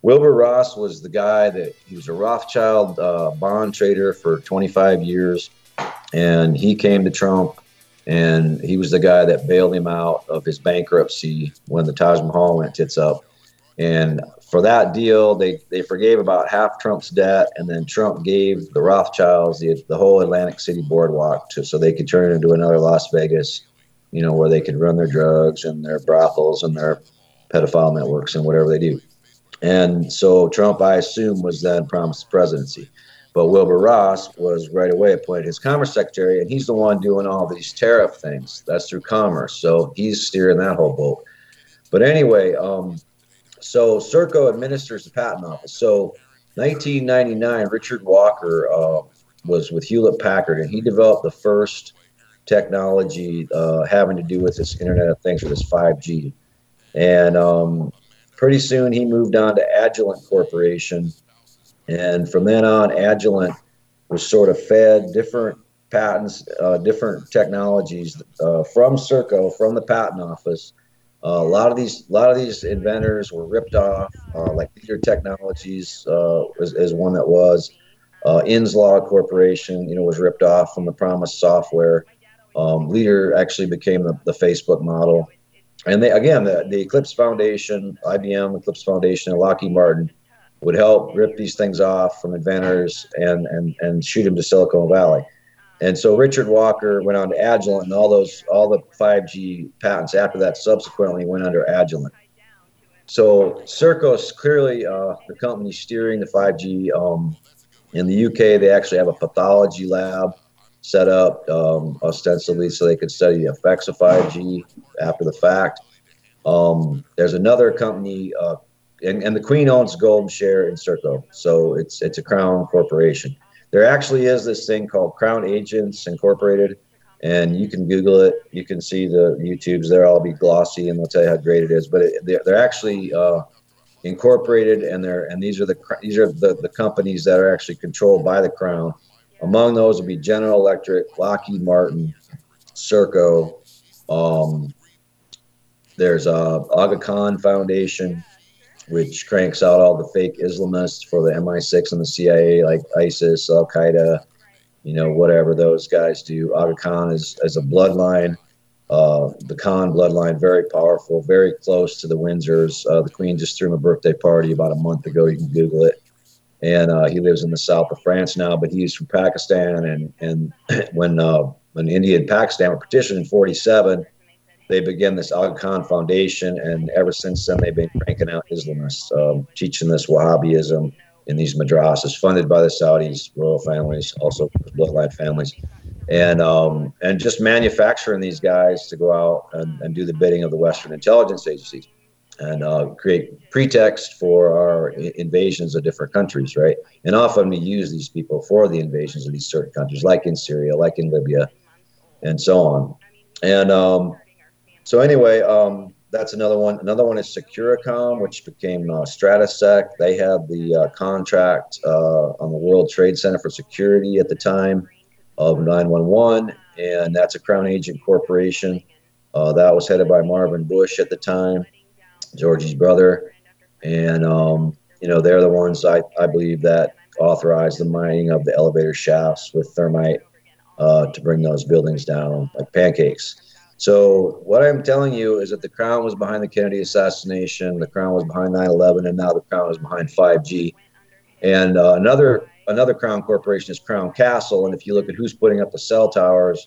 Wilbur Ross was the guy he was a Rothschild bond trader for 25 years, and he came to Trump, and he was the guy that bailed him out of his bankruptcy when the Taj Mahal went tits up. And for that deal, they forgave about half Trump's debt, and then Trump gave the Rothschilds the whole Atlantic City boardwalk so they could turn it into another Las Vegas, where they could run their drugs and their brothels and their pedophile networks and whatever they do. And so Trump, I assume, was then promised presidency. But Wilbur Ross was right away appointed his Commerce Secretary, and he's the one doing all these tariff things. That's through commerce. So he's steering that whole boat. But anyway, so Serco administers the Patent Office. So 1999, Richard Walker was with Hewlett-Packard, and he developed the first technology having to do with this Internet of Things, with this 5G. And pretty soon he moved on to Agilent Corporation. And from then on, Agilent was sort of fed different patents, different technologies from Serco, from the Patent Office. A lot of these inventors were ripped off, like Leader Technologies is one that was. Inslaw Corporation, was ripped off from the promised software. Leader actually became the Facebook model. And the Eclipse Foundation, IBM Eclipse Foundation, and Lockheed Martin would help rip these things off from inventors and shoot them to Silicon Valley. And so Richard Walker went on to Agilent, and all the 5G patents after that subsequently went under Agilent. So Serco is clearly the company steering the 5G. In the UK, they actually have a pathology lab set up ostensibly so they could study the effects of 5G after the fact. There's another company, and the Queen owns golden share in Serco, so it's a Crown corporation. There actually is this thing called Crown Agents Incorporated, And you can Google it. You can see the YouTubes. They'll all be glossy, and they'll tell you how great it is. But they're actually incorporated, and these are the companies that are actually controlled by the Crown. Among those would be General Electric, Lockheed Martin, Serco. There's Aga Khan Foundation, which cranks out all the fake Islamists for the MI6 and the CIA, like ISIS, Al Qaeda. You know, whatever those guys do. Aga Khan is a bloodline, the Khan bloodline, very powerful, very close to the Windsors. The Queen just threw him a birthday party about a month ago. You can Google it. And he lives in the south of France now, but he's from Pakistan. And when India and Pakistan were partitioned in 1947, they began this Aga Khan Foundation. And ever since then, they've been cranking out Islamists, teaching this Wahhabism in these madrasas, funded by the Saudis, royal families, also bloodline families, and just manufacturing these guys to go out and do the bidding of the Western intelligence agencies and create pretext for our invasions of different countries, right? And often we use these people for the invasions of these certain countries, like in Syria, like in Libya, and so on. And so anyway, that's another one. Another one is Securicom, which became Stratasec. They had the contract on the World Trade Center for security at the time of 9/11, and that's a Crown agent corporation. That was headed by Marvin Bush at the time, Georgie's brother. And, you know, they're the ones, I believe, that authorized the mining of the elevator shafts with thermite to bring those buildings down like pancakes. So what I'm telling you is that the Crown was behind the Kennedy assassination, the Crown was behind 9/11, and now the Crown is behind 5G. And another Crown corporation is Crown Castle. And if you look at who's putting up the cell towers,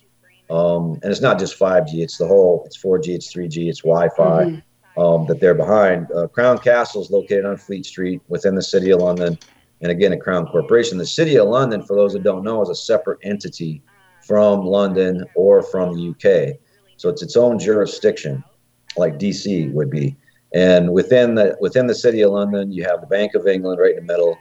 and it's not just 5G, it's 4G, it's 3G, it's Wi-Fi that they're behind. Crown Castle is located on Fleet Street within the City of London. And again, a Crown corporation. The City of London, for those that don't know, is a separate entity from London or from the UK. So it's its own jurisdiction, like DC would be. And within the City of London, you have the Bank of England right in the middle.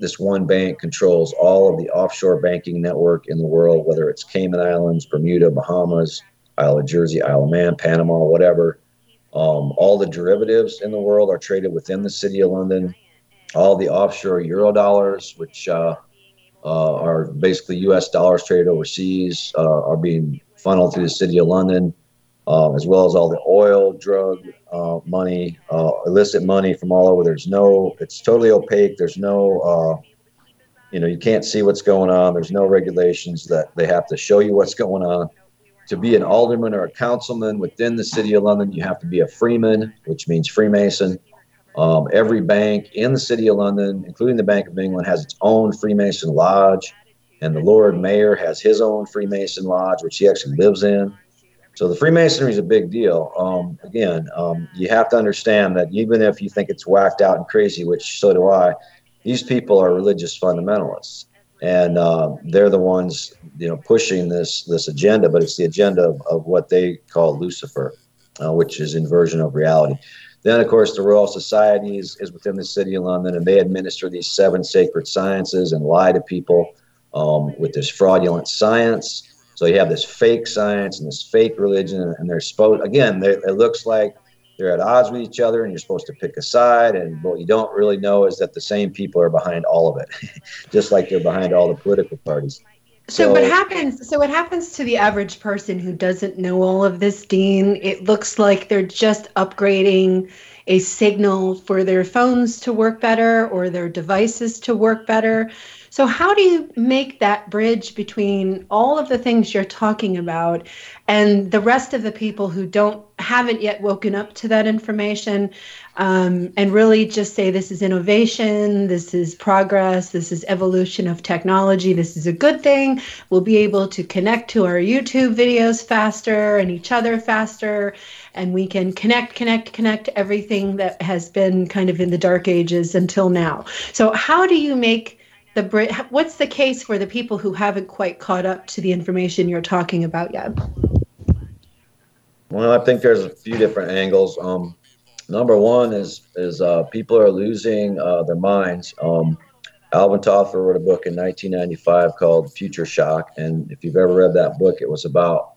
This one bank controls all of the offshore banking network in the world, whether it's Cayman Islands, Bermuda, Bahamas, Isle of Jersey, Isle of Man, Panama, whatever. All the derivatives in the world are traded within the City of London. All the offshore Eurodollars, which are basically U.S. dollars traded overseas, are being funneled through the City of London, as well as all the oil, drug money, illicit money from all over. It's totally opaque. There's no, you can't see what's going on. There's no regulations that they have to show you what's going on. To be an alderman or a councilman within the City of London, you have to be a freeman, which means Freemason. Every bank in the City of London, including the Bank of England, has its own Freemason lodge. And the Lord Mayor has his own Freemason lodge, which he actually lives in. So the Freemasonry is a big deal. You have to understand that even if you think it's whacked out and crazy, which so do I, these people are religious fundamentalists. And they're the ones, pushing this agenda, but it's the agenda of what they call Lucifer, which is inversion of reality. Then, of course, the Royal Society is within the City of London, and they administer these 7 sacred sciences and lie to people with this fraudulent science. So you have this fake science and this fake religion, and they're supposed, again, it looks like they're at odds with each other and you're supposed to pick a side. And what you don't really know is that the same people are behind all of it, just like they're behind all the political parties. So what happens to the average person who doesn't know all of this, Dean? It looks like they're just upgrading a signal for their phones to work better or their devices to work better. So how do you make that bridge between all of the things you're talking about and the rest of the people who haven't yet woken up to that information, and really just say this is innovation, this is progress, this is evolution of technology, this is a good thing. We'll be able to connect to our YouTube videos faster and each other faster, and we can connect everything that has been kind of in the dark ages until now. So how do you make what's the case for the people who haven't quite caught up to the information you're talking about yet? Well, I think there's a few different angles. Number one is people are losing their minds. Alvin Toffler wrote a book in 1995 called Future Shock. And if you've ever read that book, it was about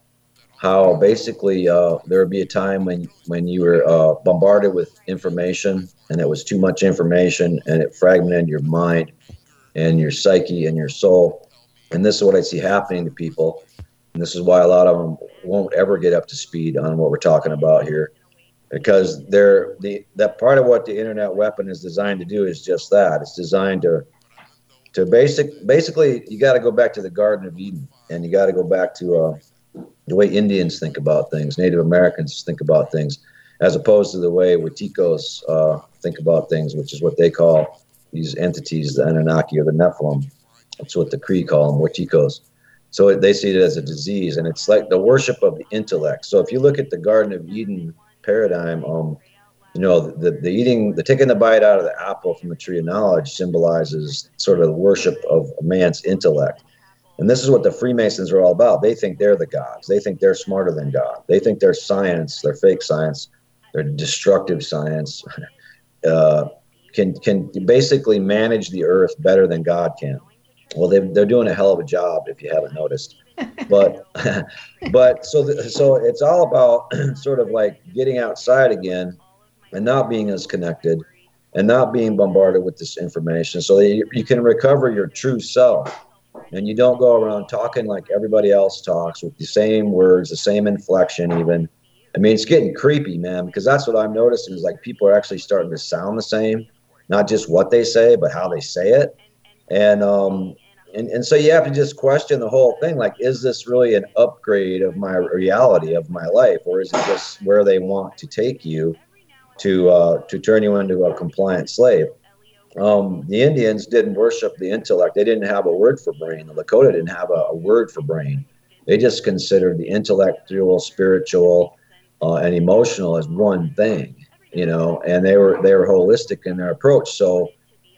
how basically there would be a time when you were bombarded with information, and it was too much information, and it fragmented your mind and your psyche and your soul. And this is what I see happening to people. And this is why a lot of them won't ever get up to speed on what we're talking about here, because that part of what the internet weapon is designed to do is just that. It's designed to basically you got to go back to the Garden of Eden, and you got to go back to the way Indians think about things, Native Americans think about things, as opposed to the way Watikos think about things, which is what they call these entities, the Anunnaki or the Nephilim. That's what the Cree call them, Watikos. So they see it as a disease, and it's like the worship of the intellect. So if you look at the Garden of Eden paradigm, the eating, the taking the bite out of the apple from the tree of knowledge symbolizes sort of the worship of man's intellect. And this is what the Freemasons are all about. They think they're the gods. They think they're smarter than God. They think their science, their fake science, their destructive science, can basically manage the earth better than God can. Well, they're doing a hell of a job, if you haven't noticed. But so it's all about sort of like getting outside again and not being as connected and not being bombarded with this information, so that you can recover your true self, and you don't go around talking like everybody else talks with the same words, the same inflection even. I mean, it's getting creepy, man, because that's what I'm noticing is like people are actually starting to sound the same, not just what they say, but how they say it. And so you have to just question the whole thing. Like, is this really an upgrade of my reality of my life? Or is it just where they want to take you to turn you into a compliant slave? The Indians didn't worship the intellect. They didn't have a word for brain. The Lakota didn't have a word for brain. They just considered the intellectual, spiritual, and emotional as one thing, and they were holistic in their approach. So,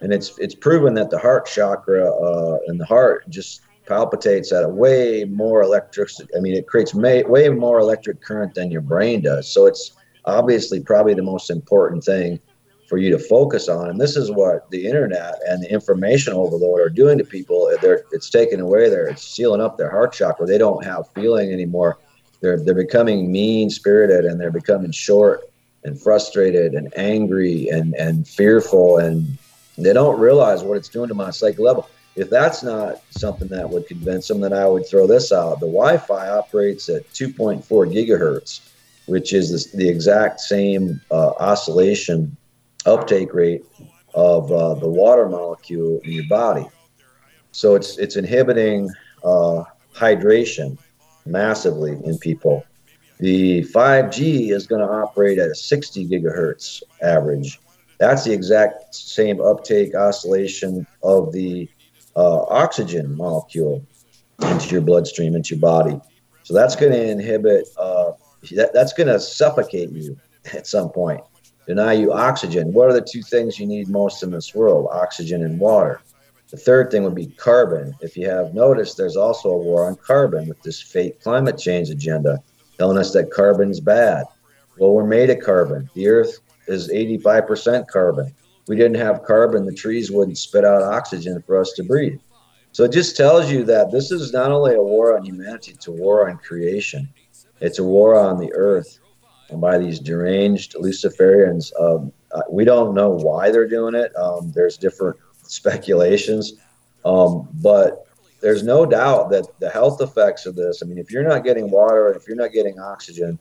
and it's proven that the heart chakra and the heart just palpitates at a way more electricity. I mean, it creates way more electric current than your brain does. So it's obviously probably the most important thing for you to focus on. And this is what the internet and the information overload are doing to people. It's taken away there. It's sealing up their heart chakra. They don't have feeling anymore. They're becoming mean-spirited, and they're becoming short and frustrated and angry and fearful, and they don't realize what it's doing to my psych level. If that's not something that would convince them, then I would throw this out. The Wi-Fi operates at 2.4 gigahertz, which is the exact same oscillation uptake rate of the water molecule in your body. So it's inhibiting hydration massively in people. The 5G is going to operate at a 60 gigahertz average. That's the exact same uptake oscillation of the oxygen molecule into your bloodstream, into your body. So that's going to inhibit, that's going to suffocate you at some point, deny you oxygen. What are the two things you need most in this world? Oxygen and water. The third thing would be carbon. If you have noticed, there's also a war on carbon with this fake climate change agenda telling us that carbon's bad. Well, we're made of carbon. The earth is 85% carbon. We didn't have carbon, the trees wouldn't spit out oxygen for us to breathe. So it just tells you that this is not only a war on humanity, it's a war on creation. It's a war on the earth, and by these deranged Luciferians. We don't know why they're doing it. There's different speculations, but there's no doubt that the health effects of this, I mean, if you're not getting water, if you're not getting oxygen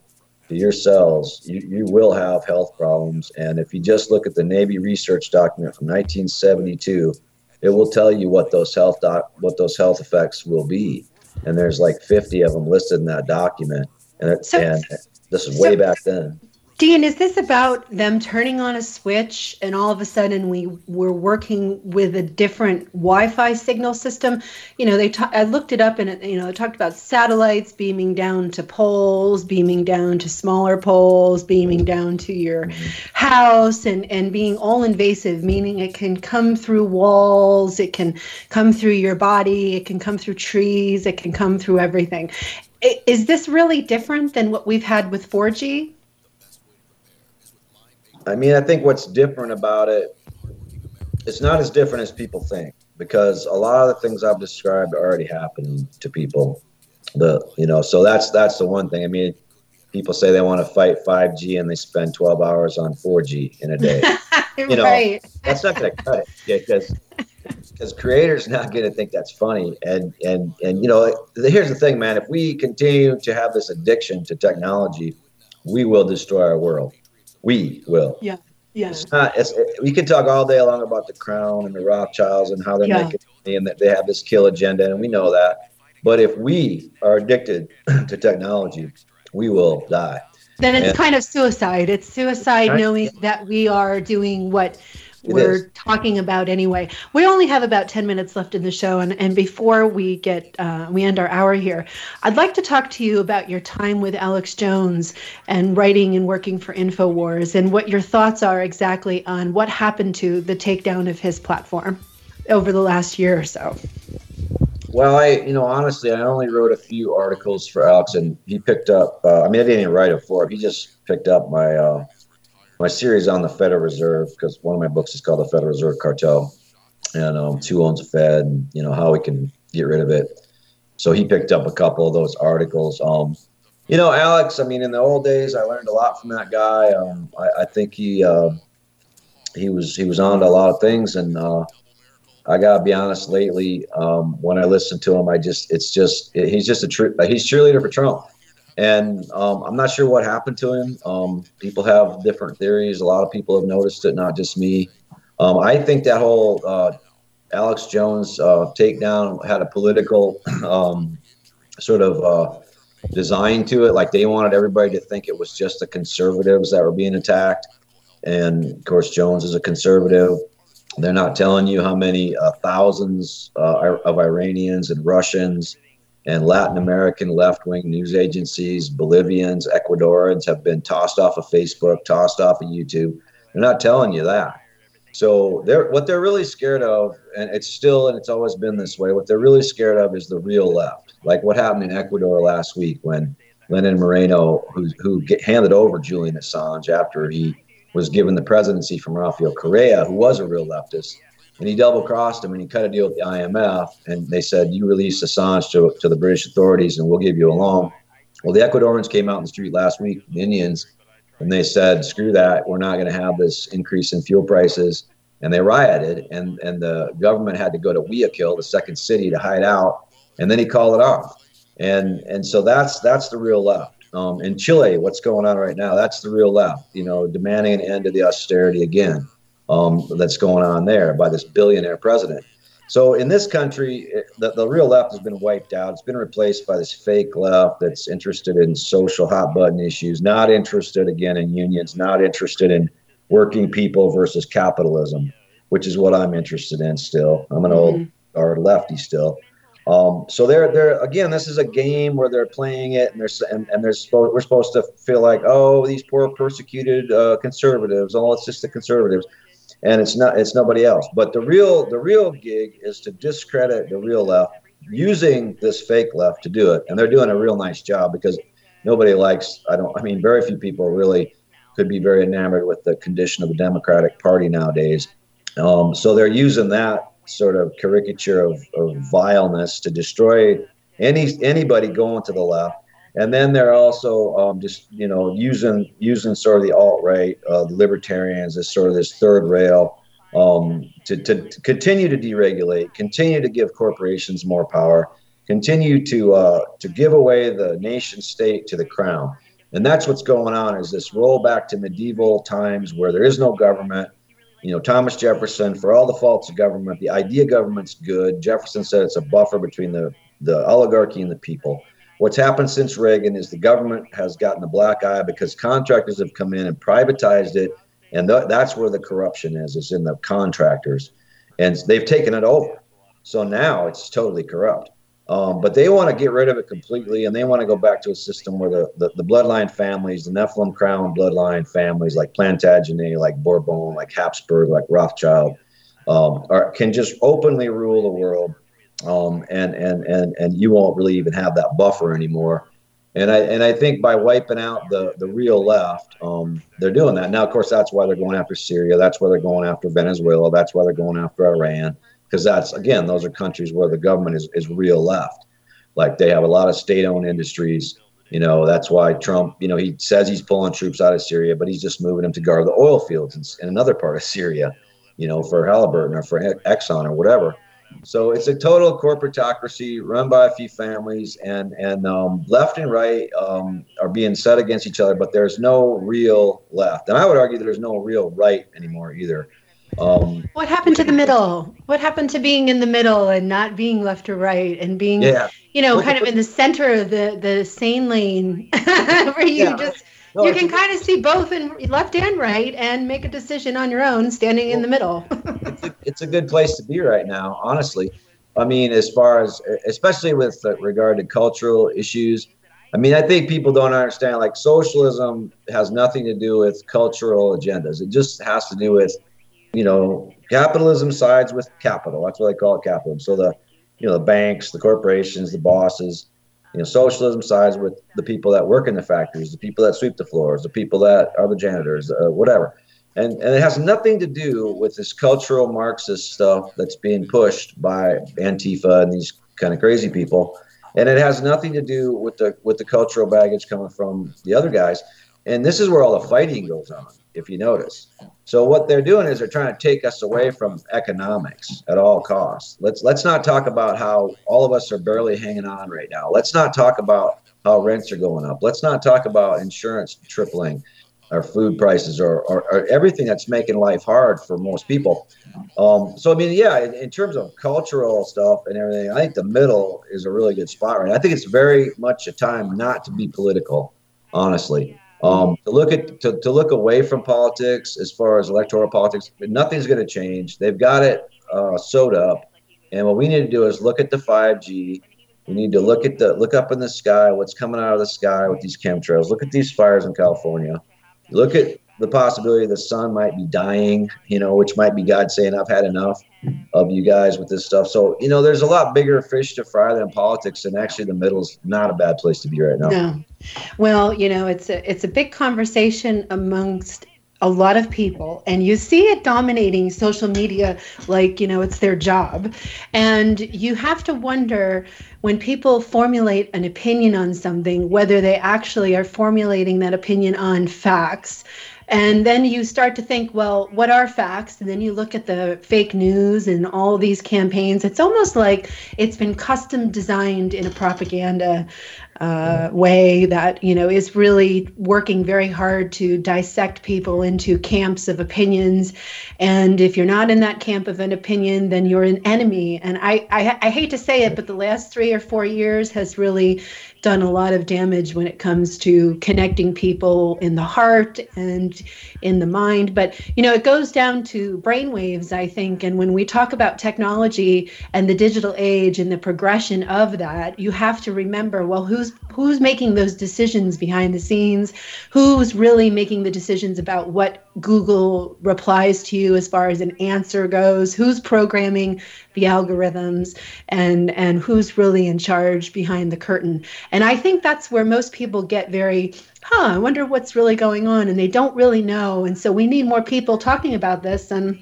to your cells, you will have health problems. And if you just look at the Navy research document from 1972, it will tell you what those health effects will be. And there's like 50 of them listed in that document. And this is way back then. Dean, is this about them turning on a switch and all of a sudden we're working with a different Wi-Fi signal system? I looked it up, and it talked about satellites beaming down to poles, beaming down to smaller poles, beaming down to your house, and being all invasive, meaning it can come through walls, it can come through your body, it can come through trees, it can come through everything. Is this really different than what we've had with 4G? I mean, I think what's different about it, it's not as different as people think. because a lot of the things I've described already happened to people. So that's the one thing. I mean, people say they want to fight 5G and they spend 12 hours on 4G in a day. Right. That's not going to cut it, because creators not going to think that's funny. And here's the thing, man. If we continue to have this addiction to technology, we will destroy our world. We will. Yeah. Yeah. We can talk all day long about the Crown and the Rothschilds and how they're making money and that they have this kill agenda, and we know that. But if we are addicted to technology, we will die. Then it's kind of suicide. It's suicide knowing that we are doing what we're talking about anyway. We only have about 10 minutes left in the show. And before we end our hour here, I'd like to talk to you about your time with Alex Jones and writing and working for Infowars, and what your thoughts are exactly on what happened to the takedown of his platform over the last year or so. Well, honestly, I only wrote a few articles for Alex, and he picked up, I didn't even write it for him. He just picked up my my series on the Federal Reserve, because one of my books is called The Federal Reserve Cartel, and Who Owns the Fed, and, how we can get rid of it. So he picked up a couple of those articles. Alex, in the old days, I learned a lot from that guy. I think he was on to a lot of things, and I gotta be honest. Lately, when I listen to him, he's just he's cheerleader for Trump, and I'm not sure what happened to him. People have different theories. A lot of people have noticed it, not just me. I think that whole Alex Jones takedown had a political sort of design to it. Like they wanted everybody to think it was just the conservatives that were being attacked, and of course, Jones is a conservative. They're not telling you how many thousands of Iranians and Russians and Latin American left-wing news agencies, Bolivians, Ecuadorans have been tossed off of Facebook, tossed off of YouTube. They're not telling you that. So what they're really scared of, and it's always been this way, what they're really scared of is the real left. Like what happened in Ecuador last week when Lenin Moreno, who handed over Julian Assange after he was given the presidency from Rafael Correa, who was a real leftist, and he double-crossed him and he cut a deal with the IMF, and they said, you release Assange to the British authorities and we'll give you a loan. Well, the Ecuadorians came out in the street last week, the Indians, and they said, screw that, we're not going to have this increase in fuel prices, and they rioted, and the government had to go to Guayaquil, the second city, to hide out, and then he called it off. And so that's the real left. In Chile, what's going on right now, that's the real left, demanding an end to the austerity again that's going on there by this billionaire president. So in this country, the real left has been wiped out. It's been replaced by this fake left that's interested in social hot button issues, not interested, again, in unions, not interested in working people versus capitalism, which is what I'm interested in still. I'm an old or lefty still. So they're again, this is a game where they're playing it, we're supposed to feel like, oh, these poor persecuted conservatives, it's just the conservatives, and it's nobody else. But the real gig is to discredit the real left using this fake left to do it, and they're doing a real nice job, because nobody likes, very few people really could be very enamored with the condition of the Democratic Party nowadays. So they're using that sort of caricature of vileness to destroy anybody going to the left, and then they're also using sort of the alt-right, the libertarians, as sort of this third rail to continue to deregulate, continue to give corporations more power, continue to give away the nation state to the crown, and that's what's going on, is this rollback to medieval times where there is no government. Thomas Jefferson, for all the faults of government, the idea of government's good. Jefferson said it's a buffer between the oligarchy and the people. What's happened since Reagan is the government has gotten a black eye because contractors have come in and privatized it, and that's where the corruption is. It's in the contractors, and they've taken it over. So now it's totally corrupt. But they want to get rid of it completely, and they want to go back to a system where the bloodline families, the Nephilim crown bloodline families like Plantagenet, like Bourbon, like Habsburg, like Rothschild, can just openly rule the world, and you won't really even have that buffer anymore. And I think by wiping out the real left, they're doing that. Now, of course, that's why they're going after Syria. That's why they're going after Venezuela. That's why they're going after Iran. because that's, again, those are countries where the government is real left. Like they have a lot of state-owned industries. You know, that's why Trump, you know, he says he's pulling troops out of Syria, but he's just moving them to guard the oil fields in another part of Syria, you know, for Halliburton or for Exxon or whatever. So it's a total corporatocracy run by a few families, and left and right are being set against each other, but there's no real left. And I would argue that there's no real right anymore either. What happened to the middle? What happened to being in the middle and not being left or right and being, you know, kind of in the center of the sane lane where you just, you can kind of see both in left and right and make a decision on your own standing in the middle. It's a good place to be right now, honestly. I mean, as far as, especially with regard to cultural issues, I mean, I think people don't understand, like, socialism has nothing to do with cultural agendas. It just has to do with, you know, capitalism sides with capital. That's what they call it, capitalism. So the, you know, the banks, the corporations, the bosses, you know, socialism sides with the people that work in the factories, the people that sweep the floors, the people that are the janitors, whatever. And it has nothing to do with this cultural Marxist stuff that's being pushed by Antifa and these kind of crazy people. And it has nothing to do with the cultural baggage coming from the other guys. And this is where all the fighting goes on, if you notice. So what they're doing is they're trying to take us away from economics at all costs. Let's not talk about how all of us are barely hanging on right now. Let's not talk about how rents are going up. Let's not talk about insurance tripling or food prices or everything that's making life hard for most people. So, I mean, yeah, in terms of cultural stuff and everything, I think the middle is a really good spot right now. I think it's very much a time not to be political, honestly. To look away from politics as far as electoral politics, nothing's going to change. They've got it sewed up, and what we need to do is look at the 5G. We need to look up in the sky, what's coming out of the sky with these chemtrails. Look at these fires in California. Look at the possibility the sun might be dying, you know, which might be God saying, "I've had enough of you guys with this stuff." So, you know, there's a lot bigger fish to fry than politics, and actually the middle's not a bad place to be right now. No. Well, you know, it's a big conversation amongst a lot of people, and you see it dominating social media like, you know, it's their job. And you have to wonder when people formulate an opinion on something, whether they actually are formulating that opinion on facts. And then you start to think, well, what are facts? And then you look at the fake news and all these campaigns. It's almost like it's been custom designed in a propaganda way that, you know, is really working very hard to dissect people into camps of opinions. And if you're not in that camp of an opinion, then you're an enemy. And I hate to say it, but the last 3 or 4 years has really done a lot of damage when it comes to connecting people in the heart and in the mind. But, you know, it goes down to brainwaves, I think. And when we talk about technology and the digital age and the progression of that, you have to remember, well, who's making those decisions behind the scenes? Who's really making the decisions about what Google replies to you as far as an answer goes? Who's programming the algorithms, and who's really in charge behind the curtain? And I think that's where most people get very, I wonder what's really going on, and they don't really know. And so we need more people talking about this. And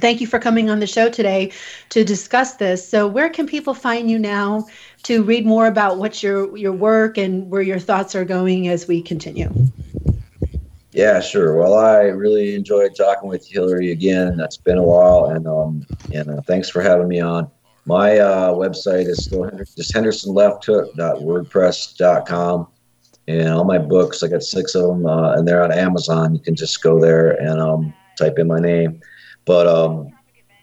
thank you for coming on the show today to discuss this. So where can people find you now to read more about what your work and where your thoughts are going as we continue? Yeah, sure. Well, I really enjoyed talking with Hillary again. That's been a while, and thanks for having me on. My website is still just hendersonlefthook.wordpress.com, and all my books, I got 6 of them, and they're on Amazon. You can just go there and type in my name. But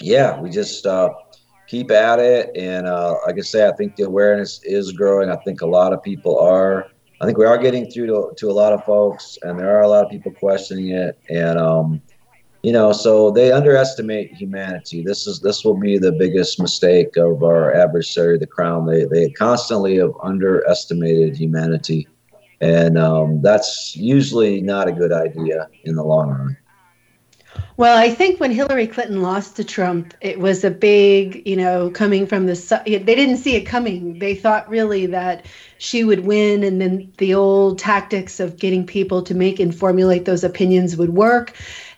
yeah, we just keep at it, and like I say, I think the awareness is growing. I think a lot of people are. I think we are getting through to a lot of folks, and there are a lot of people questioning it. And, you know, so they underestimate humanity. This will be the biggest mistake of our adversary, the crown. They constantly have underestimated humanity. And that's usually not a good idea in the long run. Well, I think when Hillary Clinton lost to Trump, it was a big, you know, coming from they didn't see it coming. They thought really that she would win, and then the old tactics of getting people to make and formulate those opinions would work.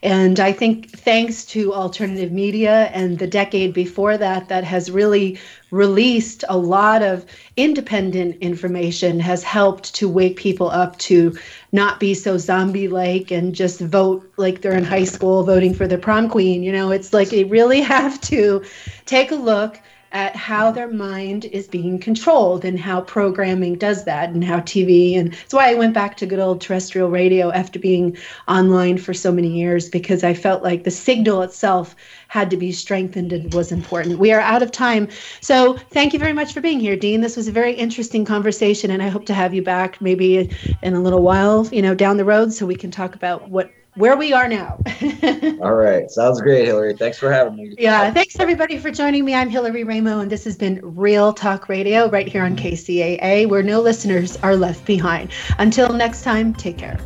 And I think thanks to alternative media and the decade before that, that has really released a lot of independent information, has helped to wake people up to not be so zombie-like and just vote like they're in high school voting for the prom queen. You know, it's like they really have to take a look at how their mind is being controlled and how programming does that and how TV. And that's why I went back to good old terrestrial radio after being online for so many years, because I felt like the signal itself had to be strengthened and was important. We are out of time. So thank you very much for being here, Dean. This was a very interesting conversation, and I hope to have you back maybe in a little while, you know, down the road, so we can talk about where we are now. All right. Sounds great, Hillary. Thanks for having me. Yeah. Thanks, everybody, for joining me. I'm Hillary Raimo, and this has been Real Talk Radio right here on KCAA, where no listeners are left behind. Until next time, take care.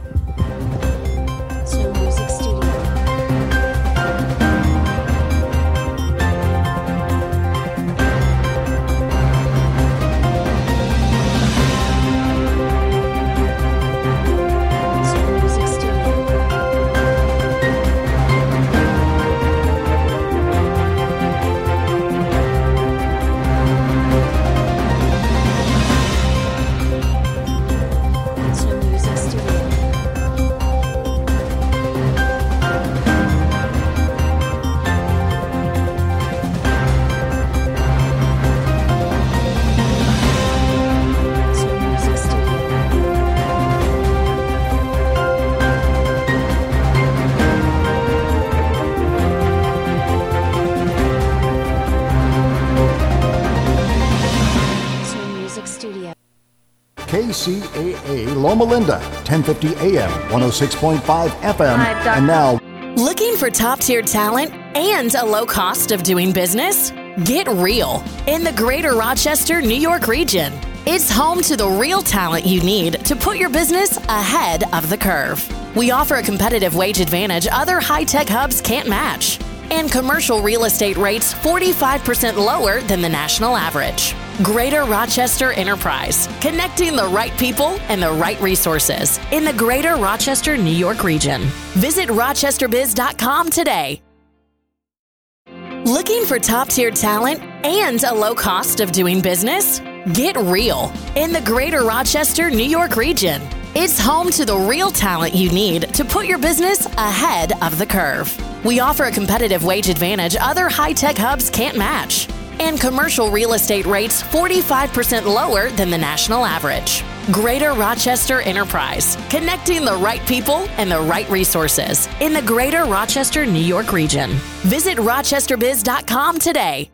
KCAA Loma Linda, 1050 AM, 106.5 FM, and now. Looking for top-tier talent and a low cost of doing business? Get real in the greater Rochester, New York region. It's home to the real talent you need to put your business ahead of the curve. We offer a competitive wage advantage other high-tech hubs can't match, and commercial real estate rates 45% lower than the national average. Greater Rochester Enterprise, connecting the right people and the right resources in the greater Rochester, New York region. Visit rochesterbiz.com today. Looking for top-tier talent and a low cost of doing business? Get real in the greater Rochester, New York region. It's home to the real talent you need to put your business ahead of the curve. We offer a competitive wage advantage other high-tech hubs can't match, and commercial real estate rates 45% lower than the national average. Greater Rochester Enterprise, connecting the right people and the right resources in the greater Rochester, New York region. Visit rochesterbiz.com today.